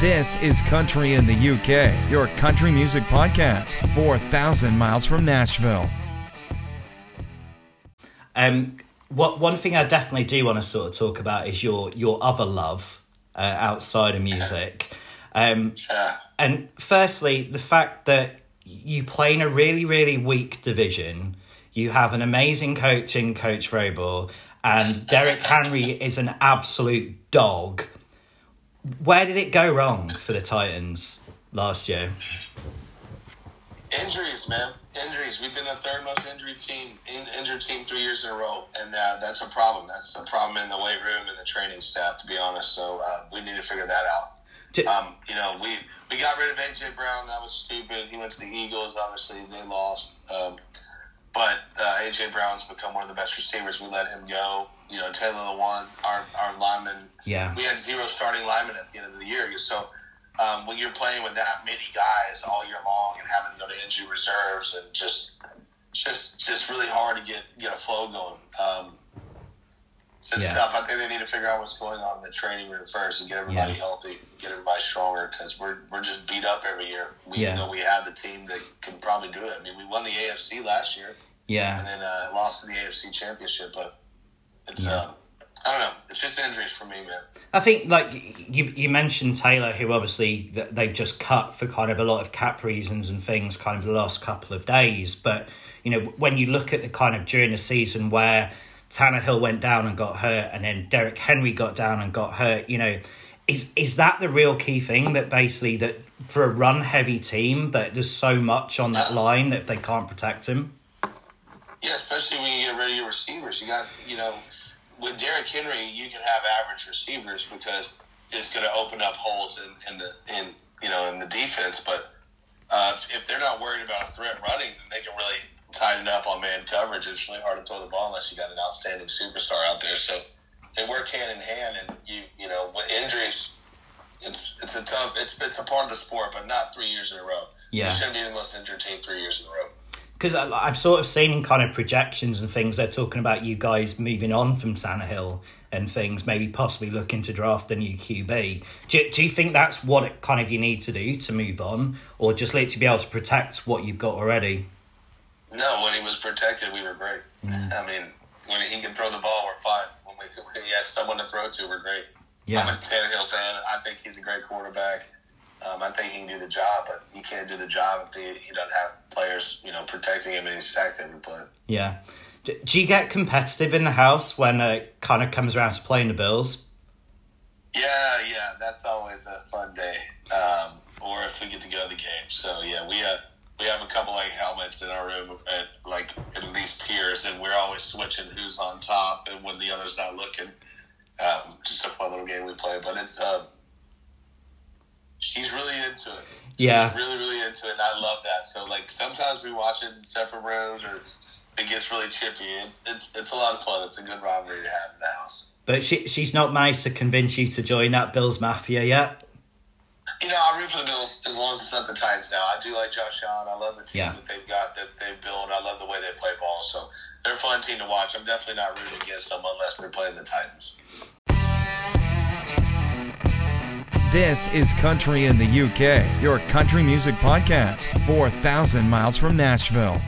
This is Country in the UK, your country music podcast, 4,000 miles from Nashville. What one thing I definitely do want to sort of talk about is your other love outside of music. And firstly, the fact that you play in a really, really weak division. You have an amazing coach in Coach Robo, and Derrick Henry is an absolute dog. Where did it go wrong for the Titans last year? Injuries, man. Injuries. We've been the third most injured team 3 years in a row, and that's a problem. That's a problem in the weight room and the training staff, to be honest. So we need to figure that out. We got rid of AJ Brown. That was stupid. He went to the Eagles. Obviously, they lost. But AJ Brown's become one of the best receivers. We let him go. You know, Taylor Lewan, our lineman. Yeah. We had zero starting linemen at the end of the year. So when you're playing with that many guys all year long and having to go to injury reserves, and just really hard to get a flow going. It's tough. I think they need to figure out what's going on in the training room first and get everybody healthy, get everybody stronger, because we're just beat up every year. Even though we have the team that can probably do it. I mean, we won the AFC last year. Yeah. And then lost to the AFC Championship, but it's I don't know. It's just injuries for me, man. I think, you mentioned Taylor, who obviously they've just cut for kind of a lot of cap reasons and things kind of the last couple of days. But, you know, when you look at the kind of during the season where Tannehill went down and got hurt, and then Derrick Henry got down and got hurt, you know, is that the real key thing, that basically that for a run-heavy team that there's so much on that line that they can't protect him? Yeah, especially when you get rid of your receivers. With Derrick Henry, you can have average receivers because it's going to open up holes in the defense. But if they're not worried about a threat running, then they can really tighten up on man coverage. It's really hard to throw the ball unless you got an outstanding superstar out there. So they work hand in hand, and you know with injuries, it's a part of the sport, but not 3 years in a row. Yeah, we shouldn't be the most injured team 3 years in a row. Because I've sort of seen in kind of projections and things, they're talking about you guys moving on from Tannehill and things, maybe possibly looking to draft a new QB. Do you think that's what it kind of you need to do to move on, or just like to be able to protect what you've got already? No, when he was protected, we were great. I mean, when he can throw the ball, we're fine. When he has someone to throw to, we're great. Yeah. I'm a Tannehill fan. I think he's a great quarterback. I think he can do the job, but he can't do the job if he doesn't have players, you know, protecting him and he's sacked every play. Yeah. Do you get competitive in the house when Connor comes around to playing the Bills? Yeah, that's always a fun day. Or if we get to go to the game. So, yeah, we have a couple of helmets in our room at least tiers, and we're always switching who's on top and when the other's not looking. Just a fun little game we play, but it's... she's really into it. Yeah. She's really, really into it, and I love that. So, sometimes we watch it in separate rooms, or it gets really chippy. It's a lot of fun. It's a good rivalry to have in the house. But she's not managed to convince you to join that Bills Mafia yet? You know, I root for the Bills as long as it's not the Titans now. I do like Josh Allen. I love the team that they've got, that they've built. I love the way they play ball. So, they're a fun team to watch. I'm definitely not rooting against them unless they're playing the Titans. This is Country in the UK, your country music podcast, 4,000 miles from Nashville.